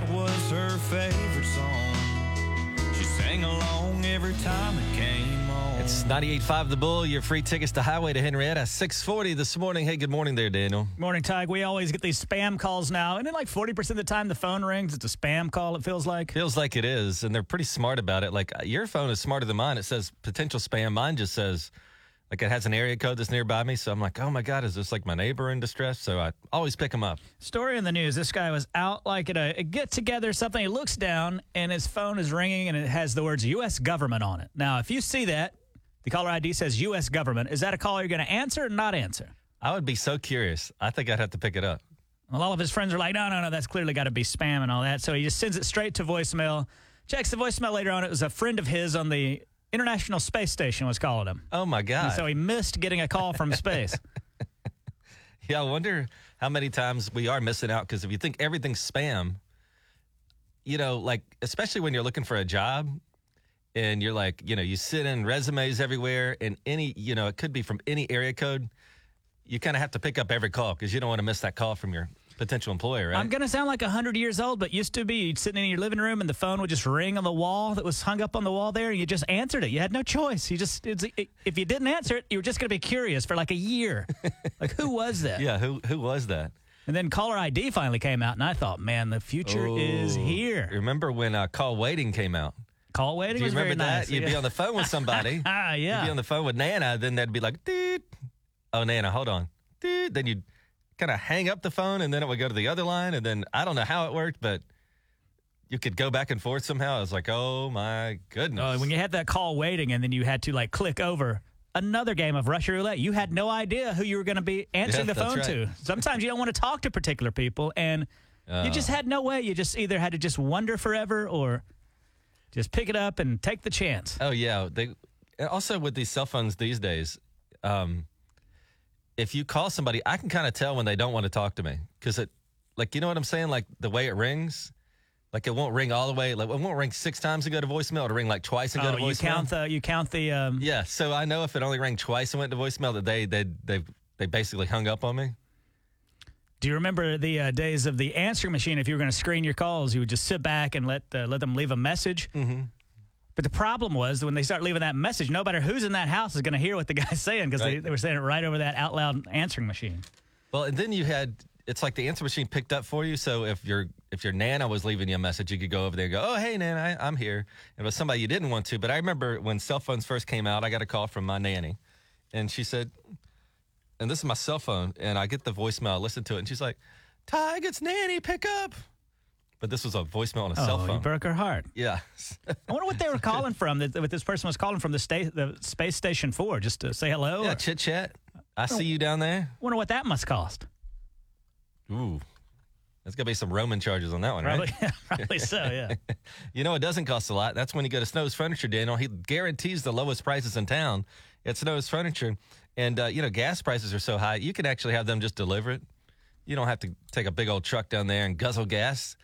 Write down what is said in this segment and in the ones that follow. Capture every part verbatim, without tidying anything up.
That was her favorite song. She sang along every time it came on. It's ninety-eight point five The Bull. Your free tickets to Highway to Henrietta, six forty this morning. Hey, good morning there, Daniel. Morning, Tig. We always get these spam calls now. And then like forty percent of the time the phone rings, it's a spam call, it feels like. Feels like it is. And they're pretty smart about it. Like, your phone is smarter than mine. It says potential spam. Mine just says... Like, it has an area code that's nearby me, so I'm like, oh, my God, is this, like, my neighbor in distress? So I always pick him up. Story in the news. This guy was out, like, at a get-together or something. He looks down, and his phone is ringing, and it has the words U S government on it. Now, if you see that, the caller I D says U S government. Is that a call you're going to answer or not answer? I would be so curious. I think I'd have to pick it up. Well, all of his friends are like, no, no, no, that's clearly got to be spam and all that. So he just sends it straight to voicemail. Checks the voicemail later on. It was a friend of his on the... International Space Station was calling him. Oh, my God. And so he missed getting a call from space. Yeah, I wonder how many times we are missing out, because if you think everything's spam, you know, like, especially when you're looking for a job and you're like, you know, you sit in resumes everywhere and any, you know, it could be from any area code. You kind of have to pick up every call because you don't want to miss that call from your potential employer, right? I'm going to sound like one hundred years old, but used to be you'd sit in your living room and the phone would just ring on the wall that was hung up on the wall there. And you just answered it. You had no choice. You just it's, it, If you didn't answer it, you were just going to be curious for like a year. Like, who was that? Yeah, who who was that? And then caller I D finally came out, and I thought, man, the future Ooh. is here. Remember when uh, call waiting came out? Call waiting Do you was remember very that? Nice. You'd yeah. be on the phone with somebody. Ah, yeah. You'd be on the phone with Nana, then they'd be like, dude. Oh, Nana, hold on. Dude, then you'd kind of hang up the phone, and then it would go to the other line, and then I don't know how it worked, but you could go back and forth somehow. I was like, oh, my goodness. Oh, when you had that call waiting, and then you had to, like, click over another game of Russian roulette, you had no idea who you were going to be answering yeah, the phone right. to. Sometimes you don't want to talk to particular people, and uh, you just had no way. You just either had to just wonder forever or just pick it up and take the chance. Oh, yeah. They also, with these cell phones these days, um, if you call somebody, I can kind of tell when they don't want to talk to me because it, like, you know what I'm saying? Like, the way it rings, like, it won't ring all the way. Like, it won't ring six times and go to voicemail. It'll ring, like, twice and oh, go to you voicemail. Count the, you count the... Um... Yeah, so I know if it only rang twice and went to voicemail that they they they, they basically hung up on me. Do you remember the uh, days of the answering machine? If you were going to screen your calls, you would just sit back and let uh, let them leave a message. Mm-hmm. But the problem was when they start leaving that message, no matter who's in that house is going to hear what the guy's saying because right. they, they were saying it right over that out loud answering machine. Well, and then you had, it's like the answer machine picked up for you. So if your if your Nana was leaving you a message, you could go over there and go, oh, hey, Nana, I, I'm here. And it was somebody you didn't want to. But I remember when cell phones first came out, I got a call from my nanny. And she said, and this is my cell phone. And I get the voicemail, I listen to it. And she's like, Tig, it's Nanny, pick up. But this was a voicemail on a oh, cell phone. Oh, you broke her heart. Yeah. I wonder what they were calling from, that, that this person was calling from the, sta- the space station for, just to say hello. Yeah, or... chit-chat. I, I see you down there. Wonder what that must cost. Ooh. There's got to be some Roman charges on that one, probably, right? Yeah, probably so, yeah. You know, it doesn't cost a lot. That's when you go to Snow's Furniture, Daniel. He guarantees the lowest prices in town at Snow's Furniture. And, uh, you know, gas prices are so high, you can actually have them just deliver it. You don't have to take a big old truck down there and guzzle gas.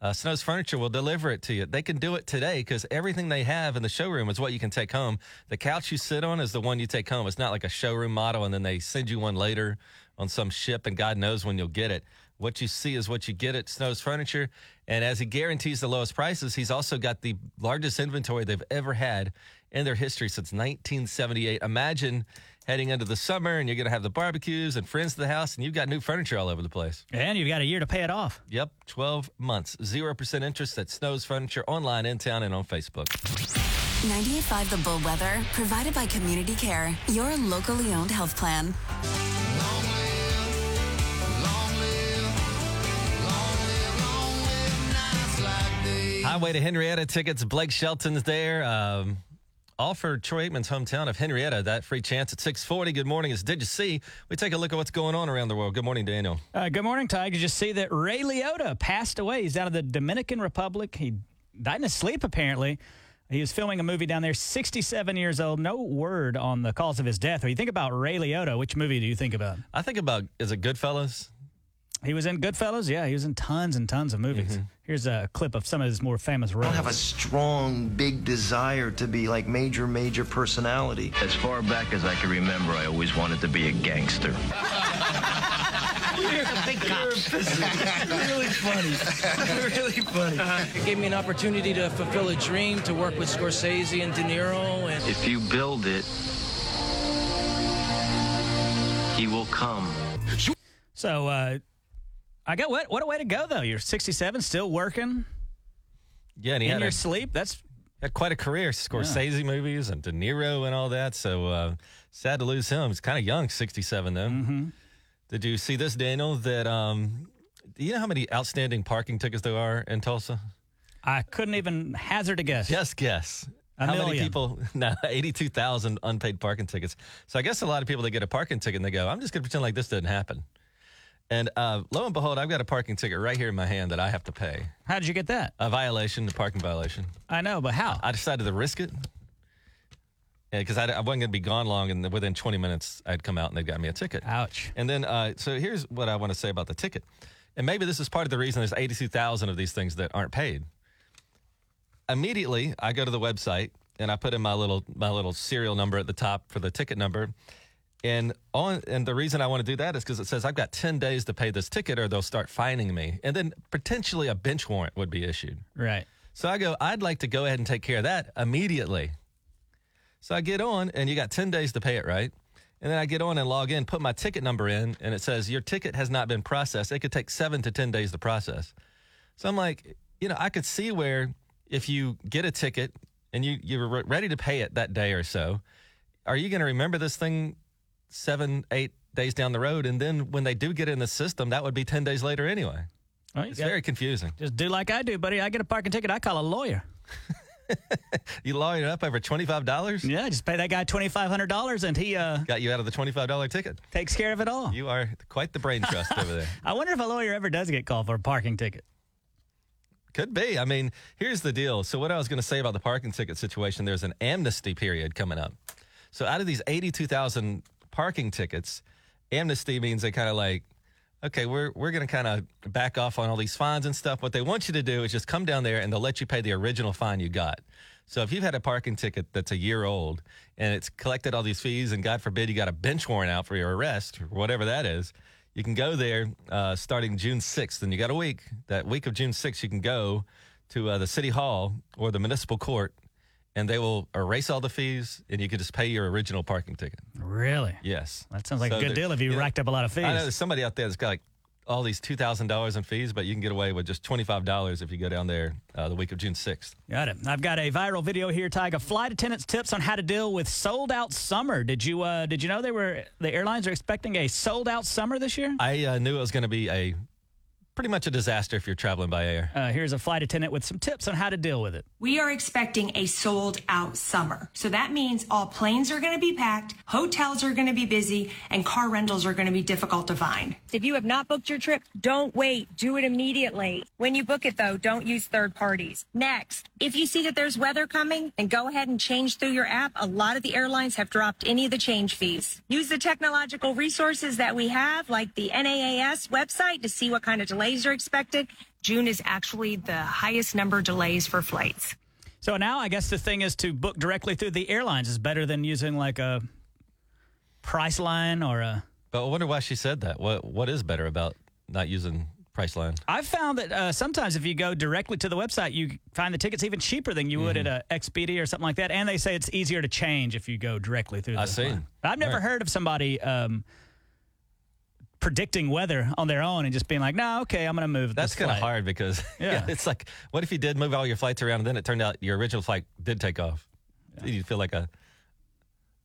Uh, Snow's Furniture will deliver it to you. They can do it today because everything they have in the showroom is what you can take home. The couch you sit on is the one you take home. It's not like a showroom model and then they send you one later on some ship and God knows when you'll get it. What you see is what you get at Snow's Furniture. And as he guarantees the lowest prices, he's also got the largest inventory they've ever had in their history since nineteen seventy-eight. Imagine heading into the summer and you're going to have the barbecues and friends to the house and you've got new furniture all over the place. And you've got a year to pay it off. Yep, twelve months. zero percent interest at Snow's Furniture, online, in town, and on Facebook. ninety-eight point five The Bull Weather, provided by Community Care, your locally owned health plan. Highway to Henrietta tickets. Blake Shelton's there. Um, all for Troy Aikman's hometown of Henrietta. That free chance at six forty. Good morning. It's Did You See? We take a look at what's going on around the world. Good morning, Daniel. Uh, good morning, Ty. Did you see that Ray Liotta passed away? He's out of the Dominican Republic. He died in his sleep, apparently. He was filming a movie down there, sixty-seven years old. No word on the cause of his death. When you think about Ray Liotta, which movie do you think about? I think about, is it Goodfellas? He was in Goodfellas, yeah. He was in tons and tons of movies. Mm-hmm. Here's a clip of some of his more famous roles. I have a strong, big desire to be like major, major personality. As far back as I can remember, I always wanted to be a gangster. the big cops. Really funny. Really funny. Uh, it gave me an opportunity to fulfill a dream, to work with Scorsese and De Niro. And if you build it, he will come. So, uh, I got what? What a way to go, though. You're sixty-seven, still working. Yeah, and he in had your a, sleep. That's had quite a career. Scorsese yeah. movies and De Niro and all that. So uh, sad to lose him. He's kind of young, sixty-seven though. Mm-hmm. Did you see this, Daniel? That um, do you know how many outstanding parking tickets there are in Tulsa? I couldn't even hazard a guess. Just guess. A How million. many people? No, eighty-two thousand unpaid parking tickets. So I guess a lot of people, they get a parking ticket and they go, I'm just going to pretend like this didn't happen. And uh, lo and behold, I've got a parking ticket right here in my hand that I have to pay. How did you get that? A violation, a parking violation. I know, but how? I decided to risk it. Yeah, because I, I wasn't going to be gone long, and within twenty minutes, I'd come out and they got me a ticket. Ouch. And then, uh, so here's what I want to say about the ticket. And maybe this is part of the reason there's eighty-two thousand of these things that aren't paid. Immediately, I go to the website, and I put in my little my little serial number at the top for the ticket number. And on, and the reason I want to do that is because it says I've got ten days to pay this ticket or they'll start fining me. And then potentially a bench warrant would be issued. Right. So I go, I'd like to go ahead and take care of that immediately. So I get on, and you got ten days to pay it, right? And then I get on and log in, put my ticket number in, and it says your ticket has not been processed. It could take seven to ten days to process. So I'm like, you know, I could see where if you get a ticket and you, you're re- ready to pay it that day or so, are you going to remember this thing seven, eight days down the road? And then when they do get in the system, that would be ten days later anyway. Well, it's very confusing. Just do like I do, buddy. I get a parking ticket, I call a lawyer. You lawyered up over twenty-five dollars? Yeah, just pay that guy twenty-five hundred dollars and he... Uh, Got you out of the twenty-five dollar ticket. Takes care of it all. You are quite the brain trust over there. I wonder if a lawyer ever does get called for a parking ticket. Could be. I mean, here's the deal. So what I was going to say about the parking ticket situation, there's an amnesty period coming up. So out of these eighty-two thousand parking tickets, amnesty means they kind of like, okay, we're we're going to kind of back off on all these fines and stuff. What they want you to do is just come down there and they'll let you pay the original fine you got. So if you've had a parking ticket that's a year old and it's collected all these fees and God forbid you got a bench warrant out for your arrest or whatever that is, you can go there uh, starting June sixth and you got a week. That week of June sixth, you can go to uh, the city hall or the municipal court and they will erase all the fees, and you can just pay your original parking ticket. Really? Yes. That sounds like so a good deal if you, you racked know, up a lot of fees. I know there's somebody out there that's got like all these two thousand dollars in fees, but you can get away with just twenty-five dollars if you go down there uh, the week of June sixth. Got it. I've got a viral video here, Tyga. Flight attendants' tips on how to deal with sold-out summer. Did you uh, did you know they were the airlines are expecting a sold-out summer this year? I uh, knew it was going to be a pretty much a disaster if you're traveling by air. Uh, here's a flight attendant with some tips on how to deal with it. We are expecting a sold-out summer. So that means all planes are going to be packed, hotels are going to be busy, and car rentals are going to be difficult to find. If you have not booked your trip, don't wait. Do it immediately. When you book it, though, don't use third parties. Next, if you see that there's weather coming, then go ahead and change through your app. A lot of the airlines have dropped any of the change fees. Use the technological resources that we have, like the N A A S website, to see what kind of delays Delays are expected. June is actually the highest number of delays for flights. So now I guess the thing is to book directly through the airlines is better than using like a Priceline or a... But I wonder why she said that. What What is better about not using Priceline? I've found that uh, sometimes if you go directly to the website, you find the tickets even cheaper than you would mm-hmm. at a Expedia or something like that. And they say it's easier to change if you go directly through the I see. Line. I've never right. heard of somebody... Um, predicting weather on their own and just being like, no, nah, okay, I'm going to move That's kind of hard because yeah. yeah, it's like, what if you did move all your flights around and then it turned out your original flight did take off? Yeah. You feel like a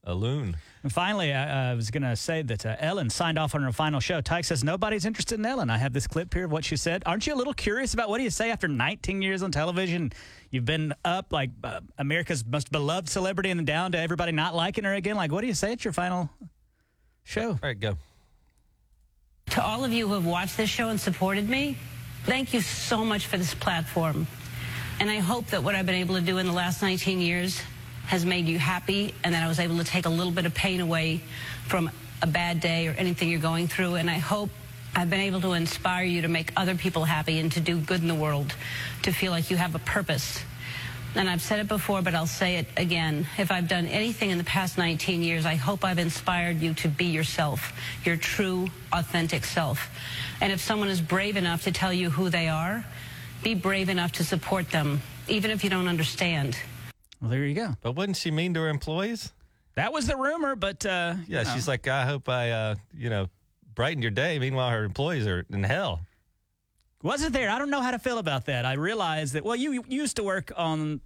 a loon. And finally, I, I was going to say that uh, Ellen signed off on her final show. Tyke says, nobody's interested in Ellen. I have this clip here of what she said. Aren't you a little curious about what do you say after nineteen years on television? You've been up like uh, America's most beloved celebrity and down to everybody not liking her again. Like, what do you say at your final show? All right, go. To all of you who have watched this show and supported me, thank you so much for this platform. And I hope that what I've been able to do in the last nineteen years has made you happy and that I was able to take a little bit of pain away from a bad day or anything you're going through. And I hope I've been able to inspire you to make other people happy and to do good in the world, to feel like you have a purpose. and I've said it before, but I'll say it again. If I've done anything in the past nineteen years, I hope I've inspired you to be yourself, your true, authentic self. And if someone is brave enough to tell you who they are, be brave enough to support them, even if you don't understand. Well, there you go. But wasn't she mean to her employees? That was the rumor, but... Uh, yeah, you know. She's like, I hope I, uh, you know, brightened your day. Meanwhile, her employees are in hell. Wasn't there? I don't know how to feel about that. I realized that, well, you, you used to work on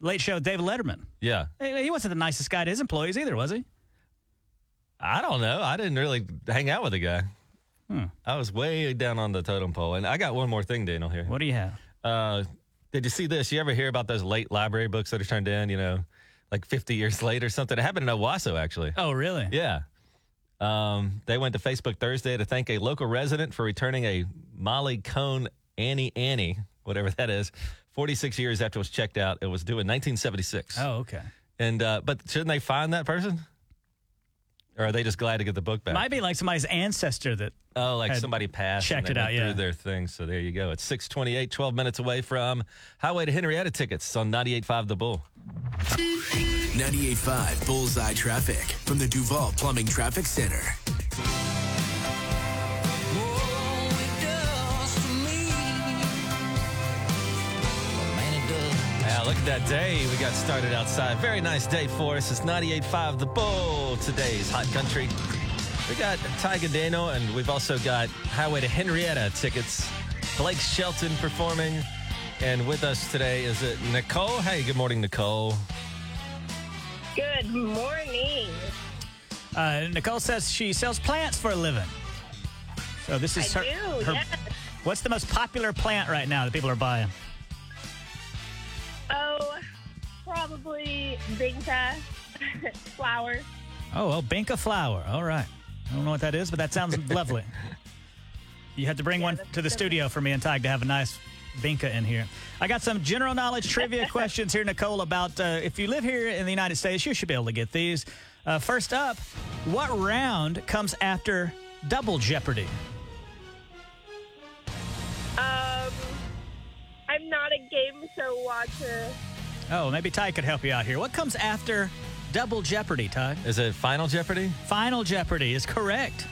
Late Show with David Letterman. Yeah. He wasn't the nicest guy to his employees either, was he? I don't know. I didn't really hang out with the guy. Hmm. I was way down on the totem pole. And I got one more thing, Daniel, here. What do you have? Uh, did you see this? You ever hear about those late library books that are turned in, you know, like fifty years late or something? It happened in Owasso, actually. Oh, really? Yeah. Um, they went to Facebook Thursday to thank a local resident for returning a Molly Cone Annie Annie, whatever that is, forty-six years after it was checked out. It was due in nineteen seventy-six. Oh, okay. And uh, but shouldn't they find that person? Or are they just glad to get the book back? Might be like somebody's ancestor that oh, like somebody passed checked and it out, yeah. Through their thing. So there you go. It's six twenty-eight, twelve minutes away from Highway to Henrietta tickets on ninety-eight point five The Bull. ninety-eight point five Bullseye Traffic from the Duval Plumbing Traffic Center. Yeah, look at that day we got started outside. Very nice day for us. It's ninety-eight point five The Bull, today's hot country. We got Tyga Daniel, and we've also got Highway to Henrietta tickets. Blake Shelton performing. And with us today is it Nicole. Hey, good morning, Nicole. Good morning. Uh, Nicole says she sells plants for a living. So this is I her. do, her yes. What's the most popular plant right now that people are buying? Oh, probably Binka flower. Oh, well, Binka flower. All right. I don't know what that is, but that sounds lovely. You have to bring yeah, one to the studio for me and Tig to have a nice Binka in here. I got some general knowledge trivia questions here, Nicole, about uh, if you live here in the United States, you should be able to get these. Uh, first up, what round comes after Double Jeopardy? Um... I'm not a game show watcher. Oh, maybe Ty could help you out here. What comes after Double Jeopardy, Ty? Is it Final Jeopardy? Final Jeopardy is correct.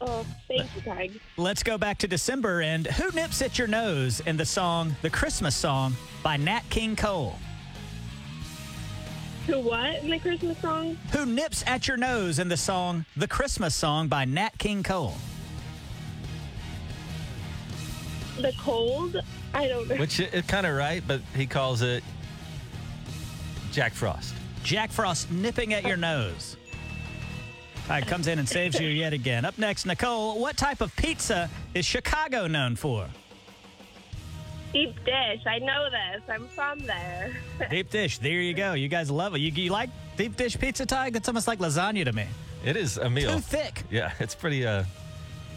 Oh, thank you, Ty. Let's go back to December, and who nips at your nose in the song, the Christmas song, by Nat King Cole? Who what in the Christmas song? Who nips at your nose in the song, the Christmas song, by Nat King Cole? The cold? I don't know. Which is kind of right, but he calls it Jack Frost. Jack Frost nipping at your nose. All right, comes in and saves you yet again. Up next, Nicole, what type of pizza is Chicago known for? Deep dish. I know this. I'm from there. Deep dish. There you go. You guys love it. You, you like deep dish pizza, Ty? That's almost like lasagna to me. It is a meal. Too thick. Yeah, it's pretty uh,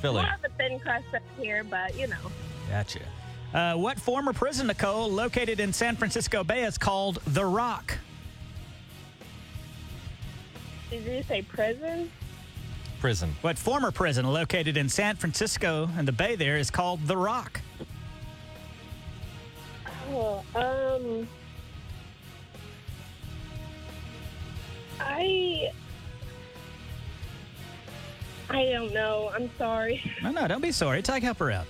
filling. We have a thin crust up here, but, you know. Gotcha. Uh, what former prison, Nicole, located in San Francisco Bay is called The Rock? Did you say prison? Prison. What former prison located in San Francisco and the Bay there is called The Rock? Oh, um... I... I don't know. I'm sorry. No, no, don't be sorry. Take help her out.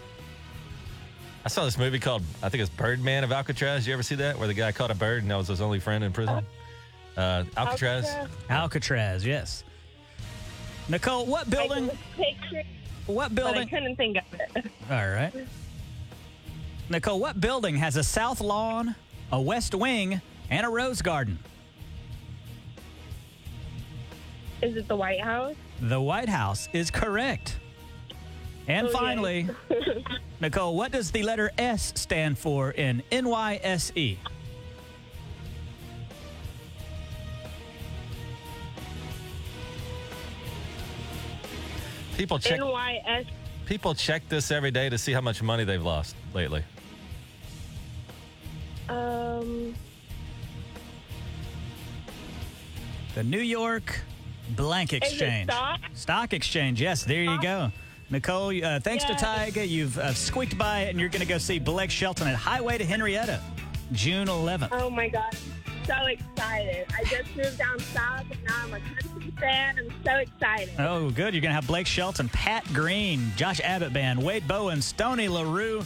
I saw this movie called, I think it's Birdman of Alcatraz. Did you ever see that? Where the guy caught a bird and that was his only friend in prison? Uh, uh, Alcatraz. Alcatraz? Alcatraz, yes. Nicole, what building? Picture, what building? I couldn't think of it. All right. Nicole, what building has a south lawn, a west wing, and a rose garden? Is it the White House? The White House is correct. And oh, finally, yes. Nicole, what does the letter S stand for in N Y S E? People check, N Y S E. People check this every day to see how much money they've lost lately. Um, the New York Blank Exchange. Stock? stock exchange, yes, there you go. Nicole, uh, thanks yes. to Tyga. You've uh, squeaked by it, and you're going to go see Blake Shelton at Highway to Henrietta. June eleventh. Oh, my God. I'm so excited. I just moved down south, and now I'm a country fan. I'm so excited. Oh, good. You're going to have Blake Shelton, Pat Green, Josh Abbott Band, Wade Bowen, Stoney LaRue,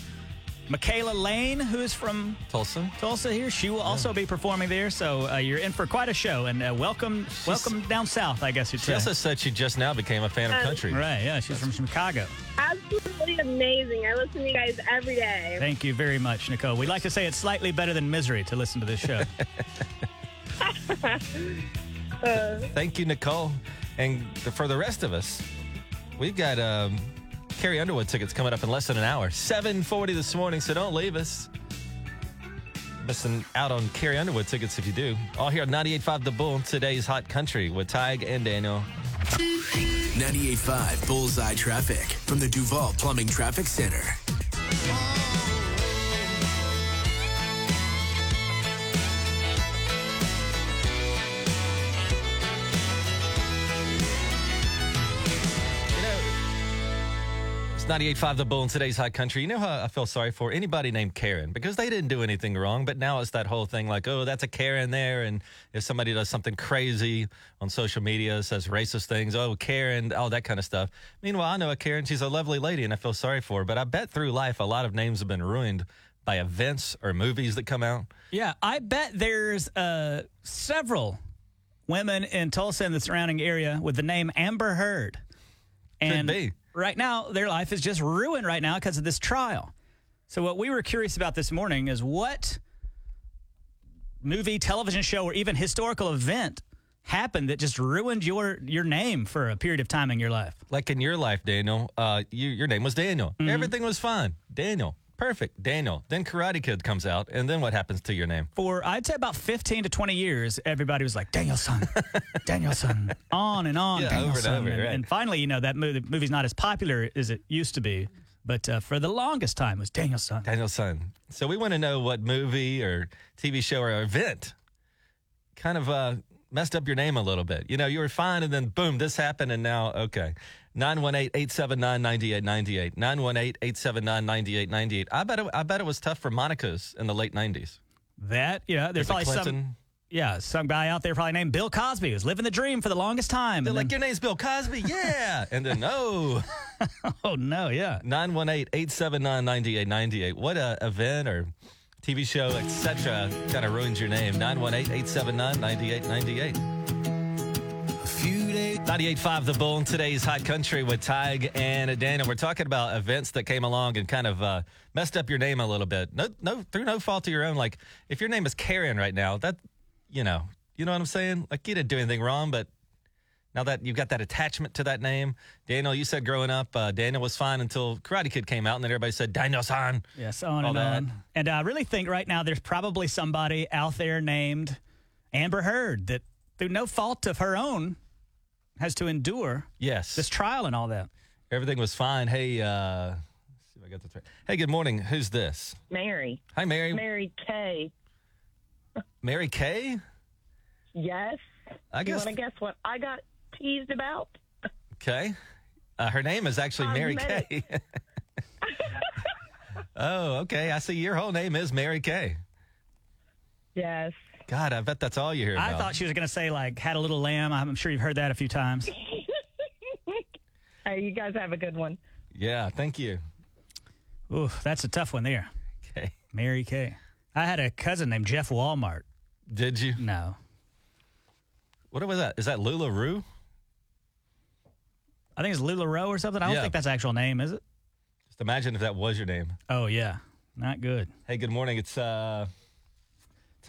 Michaela Lane, who is from Tulsa. Tulsa here. She will yeah. also be performing there, so uh, you're in for quite a show. And uh, welcome she's, welcome down south, I guess you'd say. She also said she just now became a fan um, of country. Right, yeah. She's That's from Chicago. Absolutely amazing. I listen to you guys every day. Thank you very much, Nicole. We'd like to say it's slightly better than misery to listen to this show. uh, Thank you, Nicole. And for the rest of us, we've got... Um, Carrie Underwood tickets coming up in less than an hour. seven forty this morning, so don't leave us. Missing out on Carrie Underwood tickets if you do. All here on ninety-eight point five The Bull, today's hot country with Tig and Daniel. ninety-eight point five Bullseye Traffic from the Duval Plumbing Traffic Center. ninety-eight point five The Bull in today's hot country. You know how I feel sorry for anybody named Karen because they didn't do anything wrong, but now it's that whole thing like, oh, that's a Karen there. And if somebody does something crazy on social media, says racist things, oh, Karen, all that kind of stuff. Meanwhile, I know a Karen. She's a lovely lady, and I feel sorry for her. But I bet through life a lot of names have been ruined by events or movies that come out. Yeah, I bet there's uh, several women in Tulsa and the surrounding area with the name Amber Heard. And Could be. Right now, their life is just ruined right now because of this trial. So what we were curious about this morning is what movie, television show, or even historical event happened that just ruined your your name for a period of time in your life? Like in your life, Daniel, uh, you, your name was Daniel. Mm-hmm. Everything was fine. Daniel. Perfect. Daniel. Then Karate Kid comes out, and then what happens to your name? For, I'd say, about fifteen to twenty years, everybody was like, Daniel-san, Daniel-san, on and on, yeah, Daniel-san. Over and, over, right. and finally, you know, that movie, the movie's not as popular as it used to be, but uh, for the longest time, it was Daniel-san. Daniel-san. So we want to know what movie or T V show or event kind of uh, messed up your name a little bit. You know, you were fine, and then, boom, this happened, and now, okay. nine one eight, eight seven nine, nine eight nine eight. nine one eight, eight seven nine, nine eight nine eight. I bet it, I bet it was tough for Monica's in the late nineties. That, yeah. There's probably some, yeah, some guy out there probably named Bill Cosby who's living the dream for the longest time. They're and like, then, your name's Bill Cosby? Yeah. And then, oh. oh, no, yeah. nine one eight, eight seven nine, nine eight nine eight. What a event or T V show, et cetera, kind of ruins your name. nine one eight, eight seven nine, nine eight nine eight. ninety-eight point five The Bull in today's hot country with Tig and Daniel. We're talking about events that came along and kind of uh, messed up your name a little bit. No, no, through no fault of your own. Like, if your name is Karen right now, that, you know, you know what I'm saying? Like, you didn't do anything wrong, but now that you've got that attachment to that name. Daniel, you said growing up, uh, Daniel was fine until Karate Kid came out, and then everybody said, Daniel-san. Yes, on and that. on. And I really think right now there's probably somebody out there named Amber Heard that, through no fault of her own, has to endure yes. this trial and all that. Everything was fine. Hey, uh, let's see if I got the right. Hey, good morning. Who's this? Mary. Hi, Mary. Mary Kay. Mary Kay? Yes. I guess. You want to guess what I got teased about? Okay. Uh, her name is actually I'm Mary Med- Kay. Oh, okay. I see your whole name is Mary Kay. Yes. God, I bet that's all you hear about. I thought she was going to say, like, had a little lamb. I'm sure you've heard that a few times. Hey, you guys have a good one. Yeah, thank you. Ooh, that's a tough one there. Okay. Mary Kay. I had a cousin named Jeff Walmart. Did you? No. What was that? Is that LuLaRoe? I think it's LuLaRoe or something. I don't yeah. think that's the actual name, is it? Just imagine if that was your name. Oh, yeah. Not good. Hey, good morning. It's, uh...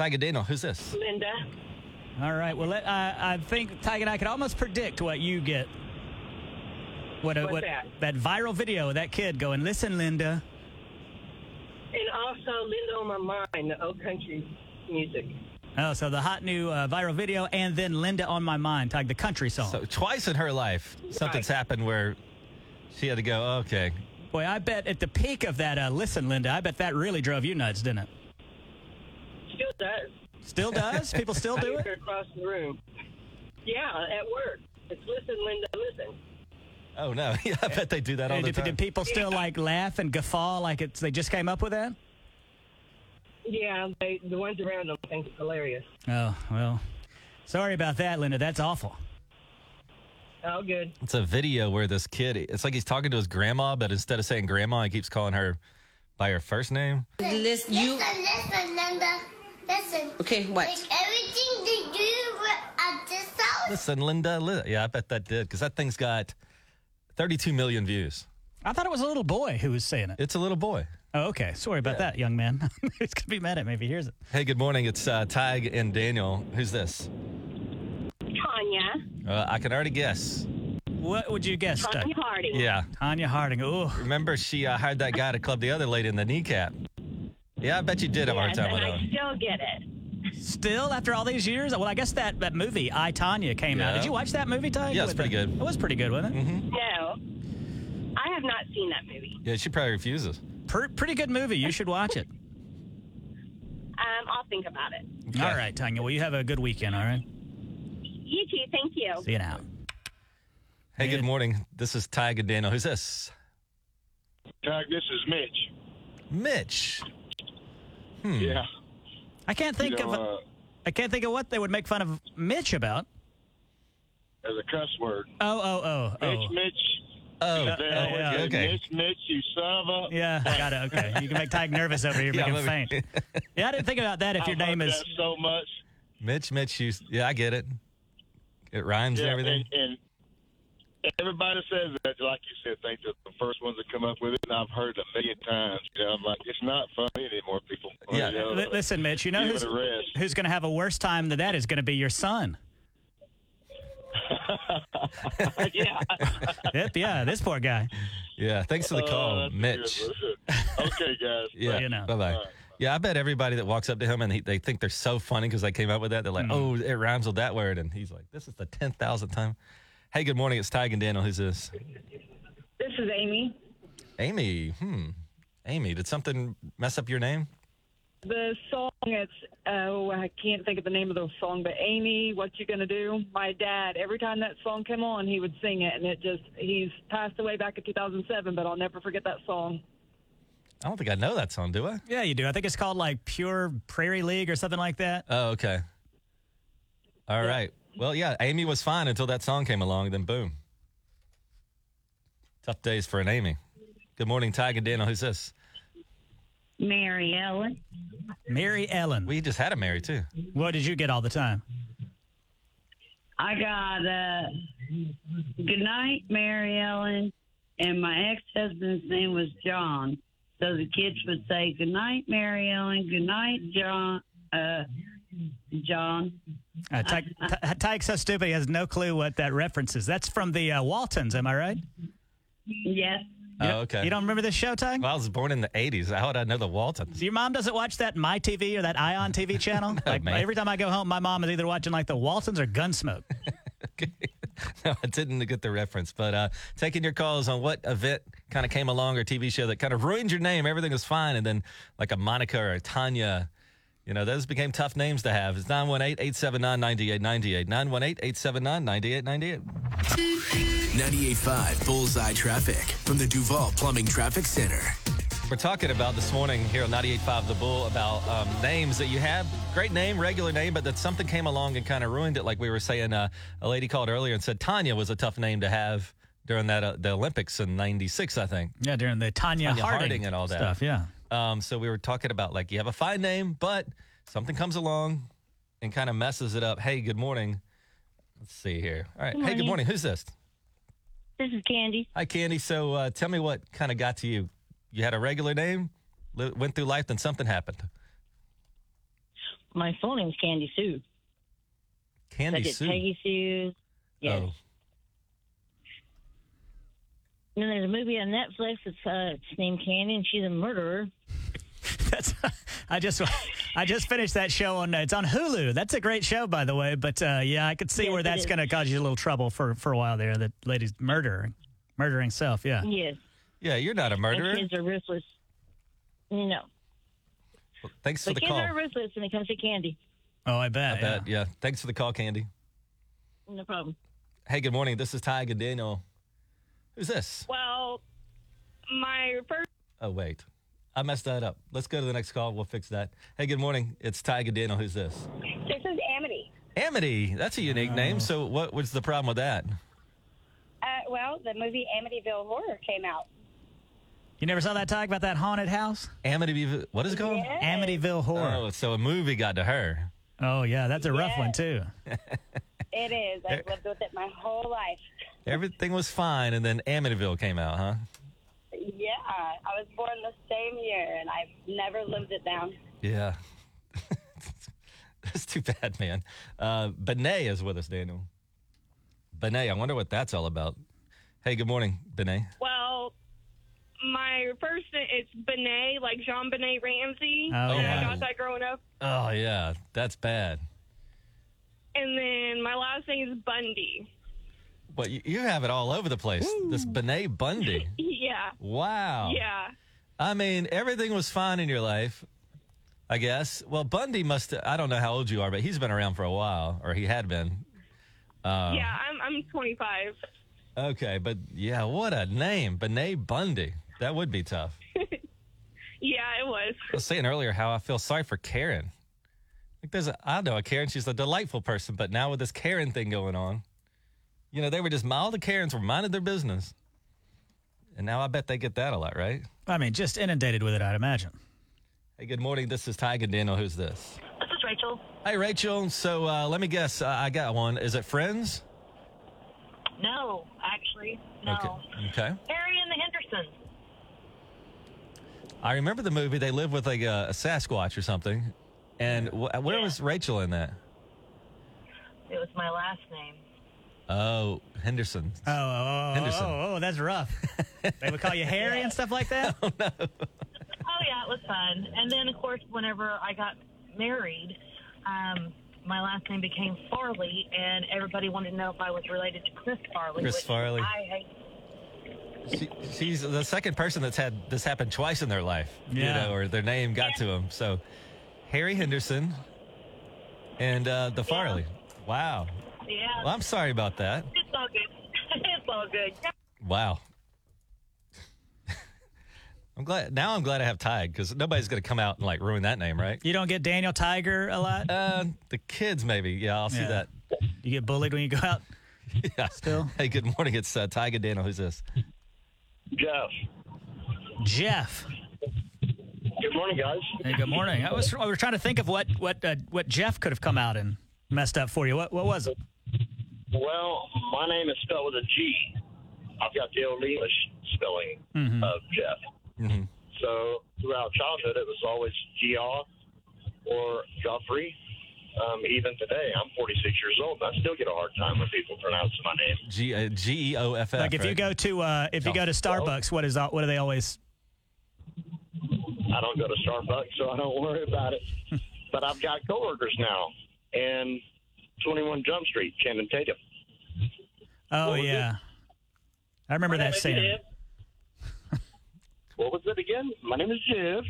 Tig and Daniel, who's this? Linda. All right. Well, let, uh, I think Tig and I could almost predict what you get. What, What's what, that? That viral video of that kid going, listen, Linda. And also Linda on My Mind, the old country music. Oh, so the hot new uh, viral video and then Linda on My Mind, Tig, the country song. So twice in her life, something's right. happened where she had to go, okay. Boy, I bet at the peak of that, uh, listen, Linda, I bet that really drove you nuts, didn't it? Still does. Still does? People still do it? Across the room. Yeah, at work. It's listen, Linda, listen. Oh, no. Yeah, I bet they do that all the time. Do people still, like, laugh and guffaw like it's they just came up with that? Yeah, they, the ones around them think it's hilarious. Oh, well, sorry about that, Linda. That's awful. Oh, good. It's a video where this kid, it's like he's talking to his grandma, but instead of saying grandma, he keeps calling her by her first name. Listen, you... listen, listen, Linda. Listen. Okay, what? Like everything they do at this house. Listen, Linda. Li- yeah, I bet that did, because that thing's got thirty-two million views. I thought it was a little boy who was saying it. It's a little boy. Oh, okay. Sorry about yeah. that, young man. He's going to be mad at me if he hears it. Hey, good morning. It's uh, Tig and Daniel. Who's this? Tanya. Uh, I can already guess. What would you guess? Tanya Doug? Harding. Yeah. Tanya Harding. Ooh. Remember, she uh, hired that guy to club the other lady in the kneecap. Yeah, I bet you did have a hard time with that. I still get it. Still, after all these years? Well, I guess that, that movie, I, Tanya, came yeah. out. Did you watch that movie, Tanya? Yeah, it was pretty the, good. It was pretty good, wasn't it? Mm-hmm. No. I have not seen that movie. Yeah, she probably refuses. Per- pretty good movie. You should watch it. um, I'll think about it. Okay. All right, Tanya. Well, you have a good weekend, all right? You too. Thank you. See you now. Hey, good morning. This is Ty Godano. Who's this? Ty, this is Mitch. Mitch. Hmm. Yeah. I can't think you know, of uh, I can't think of what they would make fun of Mitch about. As a cuss word. Oh, oh, oh. Mitch, oh. Mitch. Oh, uh, yeah, okay. Mitch, Mitch, you son of a... Yeah, I got it. Okay. You can make Tig nervous over here. Make yeah, him faint. Yeah, I didn't think about that if I your name is... That so much. Mitch, Mitch, you... Yeah, I get it. It rhymes yeah, and everything. And, and everybody says that, like you said, think that the first ones that come up with it, and I've heard it a million times. You know, I'm like, it's not funny anymore, people. Yeah. You know, L- listen, Mitch, you know who's, who's going to have a worse time than that is going to be your son. yeah. Yep, yeah, this poor guy. Yeah, thanks for the call, uh, Mitch. Okay, guys. yeah, you know. Bye-bye. Right. Yeah, I bet everybody that walks up to him and he, they think they're so funny because they came up with that. They're like, mm-hmm. oh, it rhymes with that word. And he's like, this is the ten thousandth time. Hey, good morning. It's Tig and Daniel. Who's this? This is Amy. Amy. Hmm. Amy, did something mess up your name? The song, it's, oh, I can't think of the name of the song, but Amy, What You Gonna Do? My dad, every time that song came on, he would sing it, and it just, he's passed away back in two thousand seven, but I'll never forget that song. I don't think I know that song, do I? Yeah, you do. I think it's called, like, Pure Prairie League or something like that. Oh, okay. All yeah. right. Well, yeah, Amy was fine until that song came along, then boom. Tough days for an Amy. Good morning, Tig and Daniel. Who's this? Mary Ellen. Mary Ellen. We just had a Mary, too. What did you get all the time? I got a good night, Mary Ellen, and my ex-husband's name was John. So the kids would say, good night, Mary Ellen, good night, John. Uh, John. Uh, Tyke's t- t- t- so stupid he has no clue what that reference is. That's from the uh, Waltons, am I right? Yes. Oh, okay. You don't remember this show, Ty? Well, I was born in the eighties. How would I know the Waltons? Your mom doesn't watch that My T V or that Ion T V channel? no, like man. Every time I go home, my mom is either watching like the Waltons or Gunsmoke. okay. No, I didn't get the reference. But uh, taking your calls on what event kind of came along or T V show that kind of ruined your name. Everything was fine. And then like a Monica or a Tanya, you know, those became tough names to have. It's nine one eight, eight seven nine, nine eight nine eight. nine one eight, eight seven nine, nine eight nine eight. ninety-eight point five Bullseye Traffic from the Duval Plumbing Traffic Center. We're talking about this morning here on ninety-eight point five The Bull about um, names that you have. Great name, regular name, but that something came along and kind of ruined it. Like we were saying, uh, a lady called earlier and said Tanya was a tough name to have during that uh, the Olympics in ninety-six, I think. Yeah, during the Tanya, Tanya Harding, Harding and all that stuff, yeah. Um, so we were talking about, like, you have a fine name, but something comes along and kind of messes it up. Hey, good morning. Let's see here. All right. Good hey, good morning. Who's this? This is Candy. Hi, Candy. So uh, tell me what kind of got to you. You had a regular name, li- went through life, then something happened. My full name's Candy Sue. Candy Sue? Peggy Sue. Yes. Oh. And then there's a movie on Netflix. It's, uh, it's named Candy, and she's a murderer. That's I just I just finished that show on it's on Hulu. That's a great show, by the way. But uh, yeah, I could see yes, where that's going to cause you a little trouble for, for a while there. That lady's murdering, murdering self. Yeah. Yes. Yeah, you're not a murderer. And kids are ruthless. No. Well, thanks but for the kids call. Kids are ruthless when it comes to Candy. Oh, I bet. I yeah. bet. Yeah. Thanks for the call, Candy. No problem. Hey, good morning. This is Ty Godino. Who's this? Well, my first. Oh wait. I messed that up. Let's go to the next call. We'll fix that. Hey, good morning. It's Ty Gadino. Who's this? This is Amity. Amity. That's a unique oh. name. So what was the problem with that? Uh, well, the movie Amityville Horror came out. You never saw that talk about that haunted house? Amityville. What is it called? Yes. Amityville Horror. Oh, so a movie got to her. Oh, yeah. That's a rough yes. one, too. It is. I've lived with it my whole life. Everything was fine, and then Amityville came out, huh? Yeah. I was born the same year, and I've never lived it down. Yeah. That's too bad, man. Uh, Benet is with us, Daniel. Benet, I wonder what that's all about. Hey, good morning, Benet. Well, my first name is Benet, like Jean-Benet Ramsey. Oh, and wow. I got that growing up. Oh, yeah. That's bad. And then my last name is Bundy. But you, you have it all over the place. Woo. This Benet Bundy. Yeah. Wow. Yeah. I mean, everything was fine in your life, I guess. Well, Bundy must, I don't know how old you are, but he's been around for a while, or he had been. Uh, yeah, I'm I'm twenty-five. Okay, but yeah, what a name. Benet Bundy. That would be tough. Yeah, it was. I was saying earlier how I feel sorry for Karen. Like there's a, I know a Karen. She's a delightful person, but now with this Karen thing going on, you know, they were just, all the Karens were minded their business. And now I bet they get that a lot, right? I mean, just inundated with it, I'd imagine. Hey, good morning. This is Ty Gadino. Who's this? This is Rachel. Hey, Rachel. So uh, let me guess. Uh, I got one. Is it Friends? No, actually. No. Okay. Okay. Harry and the Hendersons. I remember the movie. They live with like a, a Sasquatch or something. And wh- where yeah. was Rachel in that? It was my last name. Oh, Henderson. Oh, oh, Henderson. oh, oh that's rough. They would call you Harry yeah. and stuff like that? Oh, no. Oh, yeah, it was fun. And then, of course, whenever I got married, um, my last name became Farley, and everybody wanted to know if I was related to Chris Farley. Chris Farley. I hate She, she's the second person that's had this happen twice in their life, yeah. you know, or their name got yeah. to them. So, Harry Henderson and uh, the Farley. Yeah. Wow. Yeah. Well, I'm sorry about that. It's all good. It's all good. Wow. I'm glad. Now I'm glad I have Tig because nobody's going to come out and like ruin that name, right? You don't get Daniel Tiger a lot? Uh, the kids, maybe. Yeah, I'll yeah. see that. You get bullied when you go out? Yeah. Still? Hey, good morning. It's uh, Tig and Daniel. Who's this? Jeff. Jeff. Good morning, guys. Hey, good morning. I was I was trying to think of what what uh, what Jeff could have come out and messed up for you. What what was it? Well, my name is spelled with a G. I've got the old English spelling mm-hmm. of Jeff. Mm-hmm. So throughout childhood, it was always Geoff or Geoffrey. Um, even today, I'm forty-six years old, and I still get a hard time when people pronounce my name. G uh, G E O F F. Like if right? you go to uh, if you go to Starbucks, what is what do they always? I don't go to Starbucks, so I don't worry about it. But I've got coworkers now, and twenty-one Jump Street, Channing Tatum. Oh yeah, it? I remember my that saying. What was it again? My name is Geoff.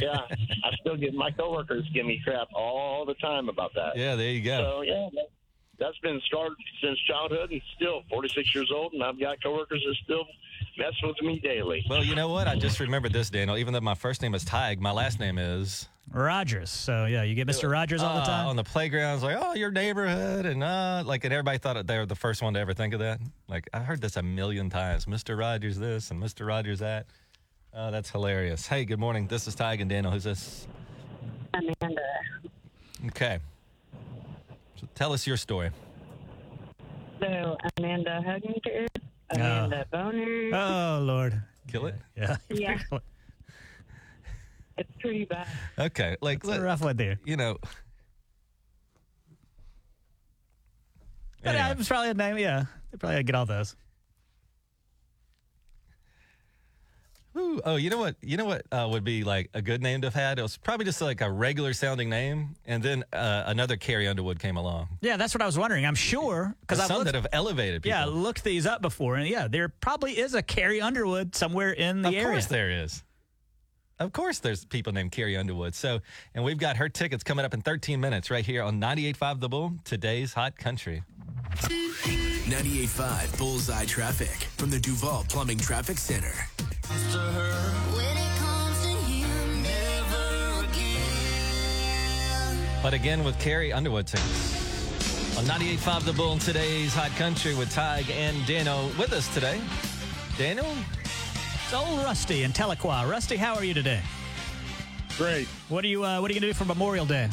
Yeah, I still get my coworkers give me crap all the time about that. Yeah, there you go. So yeah, that's been started since childhood, and still forty-six years old, and I've got coworkers that still mess with me daily. Well, you know what? I just remembered this, Daniel. Even though my first name is Tig, my last name is Rogers. So yeah, you get Mister Rogers all uh, the time on the playgrounds. Like, oh, your neighborhood, and uh, like, and everybody thought they were the first one to ever think of that. Like, I heard this a million times: Mister Rogers this and Mister Rogers that. Oh, that's hilarious. Hey, good morning. This is Tig and Daniel. Who's this? Amanda. Okay. So tell us your story. So, Amanda Hugginger, Amanda oh. Boner. Oh, Lord. Kill it? Yeah. Yeah. yeah. It's pretty bad. Okay. Like, it's let, a rough one there. You know. But anyway. It's probably a name, yeah. They probably get all those. Ooh, oh, you know what? You know what uh, would be like a good name to have had? It was probably just like a regular sounding name, and then uh, another Carrie Underwood came along. Yeah, that's what I was wondering. I'm sure because I've some looked, that have elevated people. Yeah, I looked these up before, and yeah, there probably is a Carrie Underwood somewhere in the area. Of course, there is. Of course, there's people named Carrie Underwood. So, and we've got her tickets coming up in thirteen minutes right here on ninety-eight point five The Bull, today's hot country. ninety-eight point five Bullseye Traffic from the Duval Plumbing Traffic Center. To her. When it comes to you. But again with Carrie Underwood tickets. On ninety-eight point five The Bull in today's Hot Country with Tig and Dano with us today. Dano? It's old Rusty in Tahlequah. Rusty, how are you today? Great. What are you, uh, what are you going to do for Memorial Day?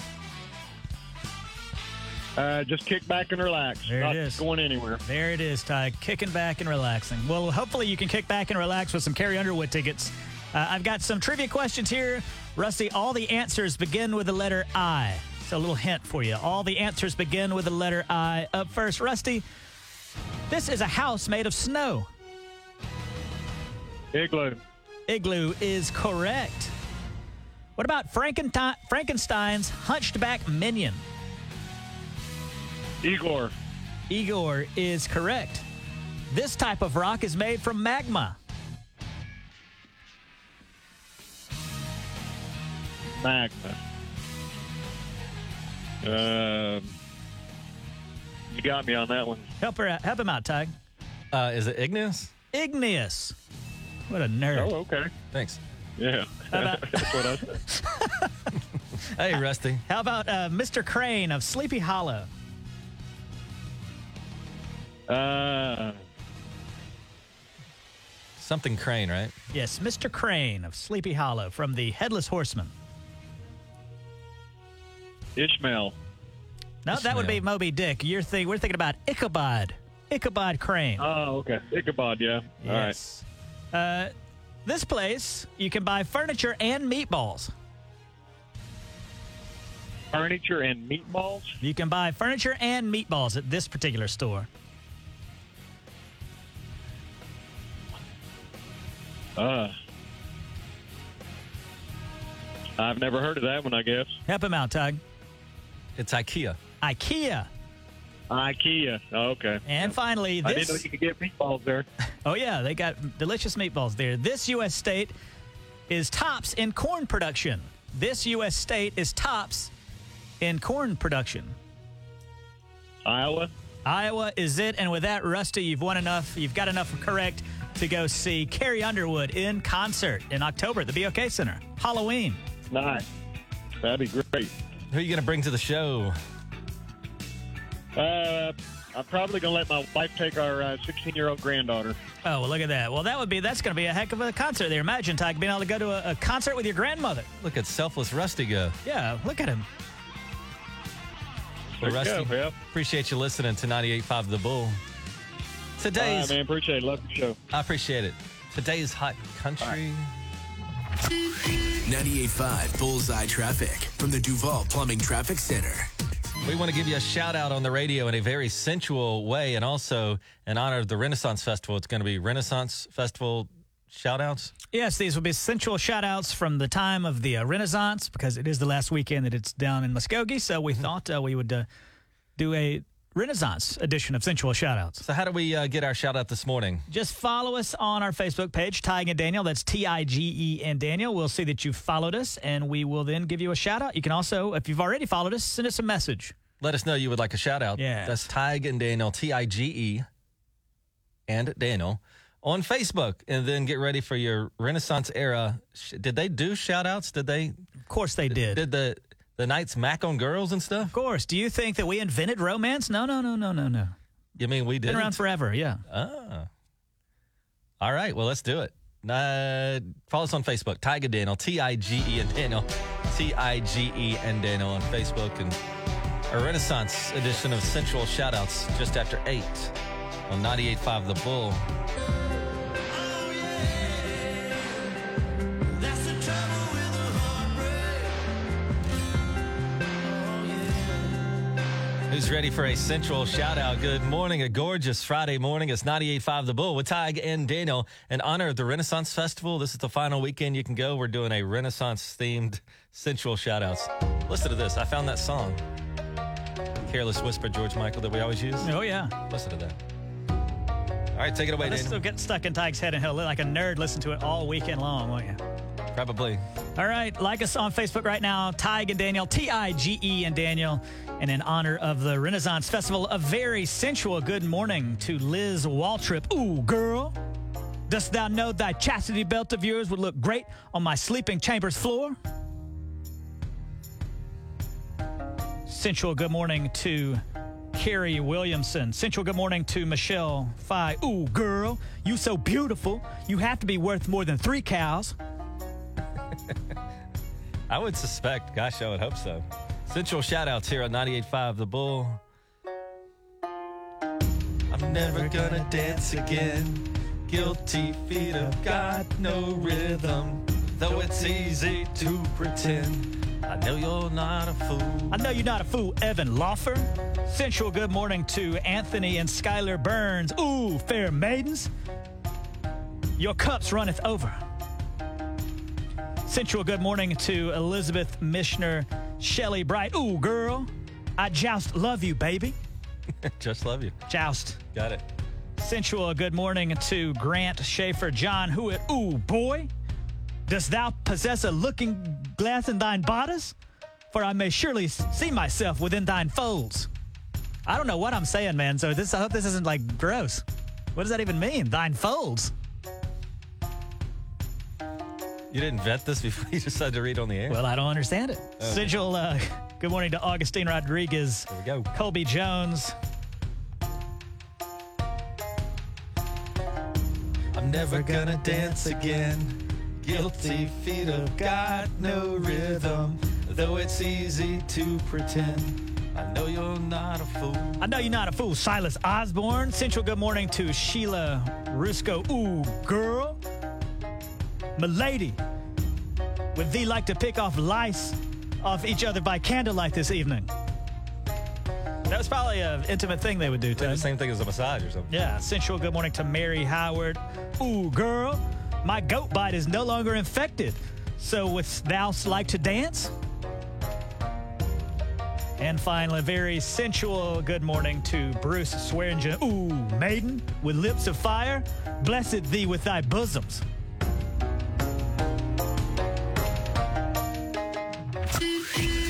Uh, just kick back and relax. There Not it is. Going anywhere. There it is, Ty. Kicking back and relaxing. Well, hopefully you can kick back and relax with some Carrie Underwood tickets. Uh, I've got some trivia questions here. Rusty, all the answers begin with the letter I. It's a little hint for you. All the answers begin with the letter I. Up first, Rusty, this is a house made of snow. Igloo. Igloo is correct. What about Frankenstein, Frankenstein's hunchback minion? Igor. Igor is correct. This type of rock is made from magma. Magma. Uh, you got me on that one. Help her out. Help him out, Tig. Uh, is it igneous? Igneous. What a nerd. Oh, okay. Thanks. Yeah. About- That's what I said. Hey, Rusty. How about uh, Mister Crane of Sleepy Hollow? Uh, Something Crane, right? Yes, Mister Crane of Sleepy Hollow from the Headless Horseman. Ishmael. No, Ishmael. That would be Moby Dick. You're think we're thinking about Ichabod. Ichabod Crane. Oh, okay. Ichabod, yeah. Yes. All right. Uh, this place, you can buy furniture and meatballs. Furniture and meatballs? You can buy furniture and meatballs at this particular store. Uh, I've never heard of that one, I guess. Help him out, Tig. It's IKEA. IKEA. IKEA. Oh, okay. And finally, this... I didn't know you could get meatballs there. Oh, yeah. They got delicious meatballs there. This U S state is tops in corn production. This U S state is tops in corn production. Iowa. Iowa is it. And with that, Rusty, you've won enough. You've got enough correct to go see Carrie Underwood in concert in October at the B O K Center. Halloween. Nice. That'd be great. Who are you going to bring to the show? Uh, I'm probably going to let my wife take our uh, sixteen-year-old granddaughter. Oh, well, look at that. Well, that would be, that's going to be a heck of a concert there. Imagine, Tig, being able to go to a, a concert with your grandmother. Look at selfless Rusty go. Yeah, look at him. Well, Rusty, go, yeah. Appreciate you listening to ninety-eight point five The Bull. Today's... All right, man. Appreciate it. Love the show. I appreciate it. Today's Hot Country. Right. ninety-eight point five Bullseye Traffic from the Duval Plumbing Traffic Center. We want to give you a shout-out on the radio in a very sensual way, and also in honor of the Renaissance Festival. It's going to be Renaissance Festival shout-outs? Yes, these will be sensual shout-outs from the time of the uh, Renaissance, because it is the last weekend that it's down in Muskogee, so we mm-hmm. thought uh, we would uh, do a... Renaissance edition of Sensual Shoutouts. So how do we uh, get our shout-out this morning? Just follow us on our Facebook page, Tig and Daniel. That's T I G E and Daniel. We'll see that you've followed us, and we will then give you a shout-out. You can also, if you've already followed us, send us a message. Let us know you would like a shout-out. Yeah. That's Tig and Daniel, T I G E and Daniel, on Facebook. And then get ready for your Renaissance era. Did they do shout-outs? Did they? Of course they did. Did the... The Knights Mac on girls and stuff? Of course. Do you think that we invented romance? No, no, no, no, no, no. You mean we did? Been around forever, yeah. Oh. All right, well, let's do it. Uh, follow us on Facebook, Tig and Daniel, T I G E and Daniel, T I G E and Daniel on Facebook. And a Renaissance edition of Sensual Shoutouts just after eight on ninety-eight point five The Bull. Who's ready for a sensual shout-out? Good morning, a gorgeous Friday morning. It's ninety-eight point five The Bull with Tig and Daniel. In honor of the Renaissance Festival, this is the final weekend you can go. We're doing a Renaissance-themed sensual shout-outs. Listen to this. I found that song, Careless Whisper, George Michael, that we always use. Oh, yeah. Listen to that. All right, take it away, well, Daniel. This will get stuck in Tig's head and he'll look like a nerd. Listen to it all weekend long, won't you? Probably. All right. Like us on Facebook right now, Tig and Daniel, T I G E and Daniel. And in honor of the Renaissance Festival, a very sensual good morning to Liz Waltrip. Ooh, girl, dost thou know thy chastity belt of yours would look great on my sleeping chamber's floor? Central good morning to Carrie Williamson. Central good morning to Michelle Phi. Ooh, girl, you so beautiful. You have to be worth more than three cows. I would suspect. Gosh, I would hope so. Central shout-outs here on ninety-eight point five The Bull. I'm never gonna dance again. Guilty feet have got no rhythm. Though it's easy to pretend. I know you're not a fool. I know you're not a fool, Evan Lawfer. Central good morning to Anthony and Skylar Burns. Ooh, fair maidens, your cups runneth over. Central good morning to Elizabeth Mishner, Shelley Bright. Ooh, girl, I joust love you, baby. Just love you. Joust. Got it. Central good morning to Grant Schaefer, John Hewitt. Ooh, boy, dost thou possess a looking glass in thine bodice? For I may surely see myself within thine folds. I don't know what I'm saying, man, so this, I hope this isn't, like, gross. What does that even mean? Thine folds. You didn't vet this before you decided to read on the air? Well, I don't understand it. Okay. Sigil, uh, good morning to Augustine Rodriguez. There we go. Colby Jones. I'm never gonna dance again. Guilty feet have got no rhythm. Though it's easy to pretend. I know you're not a fool. I know you're not a fool. Silas Osborne. Central good morning to Sheila Rusco. Ooh, girl, milady, would thee like to pick off lice off each other by candlelight this evening? That was probably an intimate thing they would do, Ted. The same thing as a massage or something. Yeah. Central good morning to Mary Howard. Ooh, girl, my goat bite is no longer infected, so wouldst thou like to dance? And finally, very sensual good morning to Bruce Swearingen. Ooh, maiden, with lips of fire, blessed thee with thy bosoms.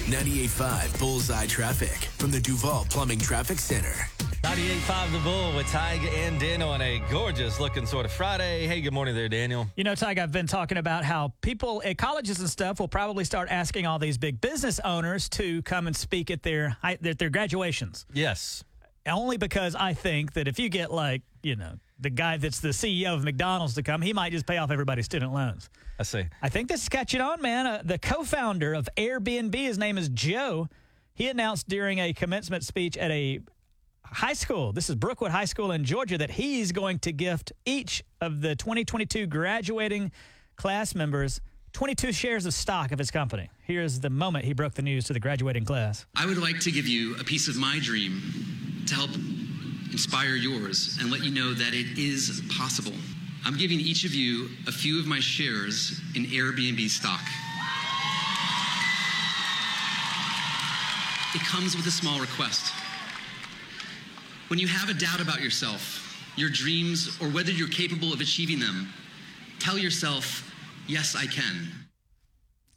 ninety-eight point five Bullseye Traffic from the Duval Plumbing Traffic Center. ninety-eight point five The Bull with Tyga and Daniel on a gorgeous-looking sort of Friday. Hey, good morning there, Daniel. You know, Tyga, I've been talking about how people at colleges and stuff will probably start asking all these big business owners to come and speak at their at their graduations. Yes. Only because I think that if you get, like, you know, the guy that's the C E O of McDonald's to come, he might just pay off everybody's student loans. I see. I think this is catching on, man. Uh, the co-founder of Airbnb, his name is Joe, he announced during a commencement speech at a high school, this is Brookwood High School in Georgia, that he's going to gift each of the twenty twenty-two graduating class members twenty-two shares of stock of his company. Here's the moment he broke the news to the graduating class. I would like to give you a piece of my dream to help inspire yours and let you know that it is possible. I'm giving each of you a few of my shares in Airbnb stock. It comes with a small request. When you have a doubt about yourself, your dreams, or whether you're capable of achieving them, tell yourself, yes, I can.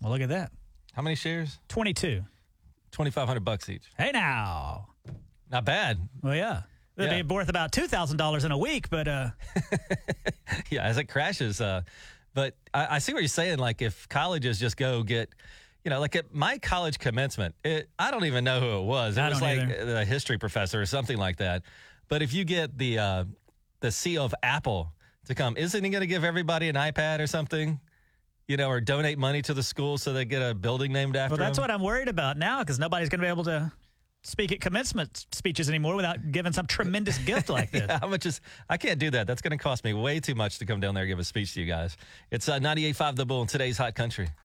Well, look at that. How many shares? twenty-two. twenty-five hundred bucks each. Hey, now. Not bad. Well, yeah. It'd yeah. be worth about two thousand dollars in a week, but... Uh... yeah, as it crashes. Uh, but I, I see what you're saying. Like, if colleges just go get... You know, like at my college commencement, it, I don't even know who it was. It I was like either. A history professor or something like that. But if you get the uh, the C E O of Apple to come, isn't he going to give everybody an iPad or something? You know, or donate money to the school so they get a building named after him? Well, that's him. What I'm worried about now, because nobody's going to be able to speak at commencement speeches anymore without giving some tremendous gift like this. Yeah, how much is, I can't do that. That's going to cost me way too much to come down there and give a speech to you guys. It's uh, ninety-eight point five The Bull in today's hot country.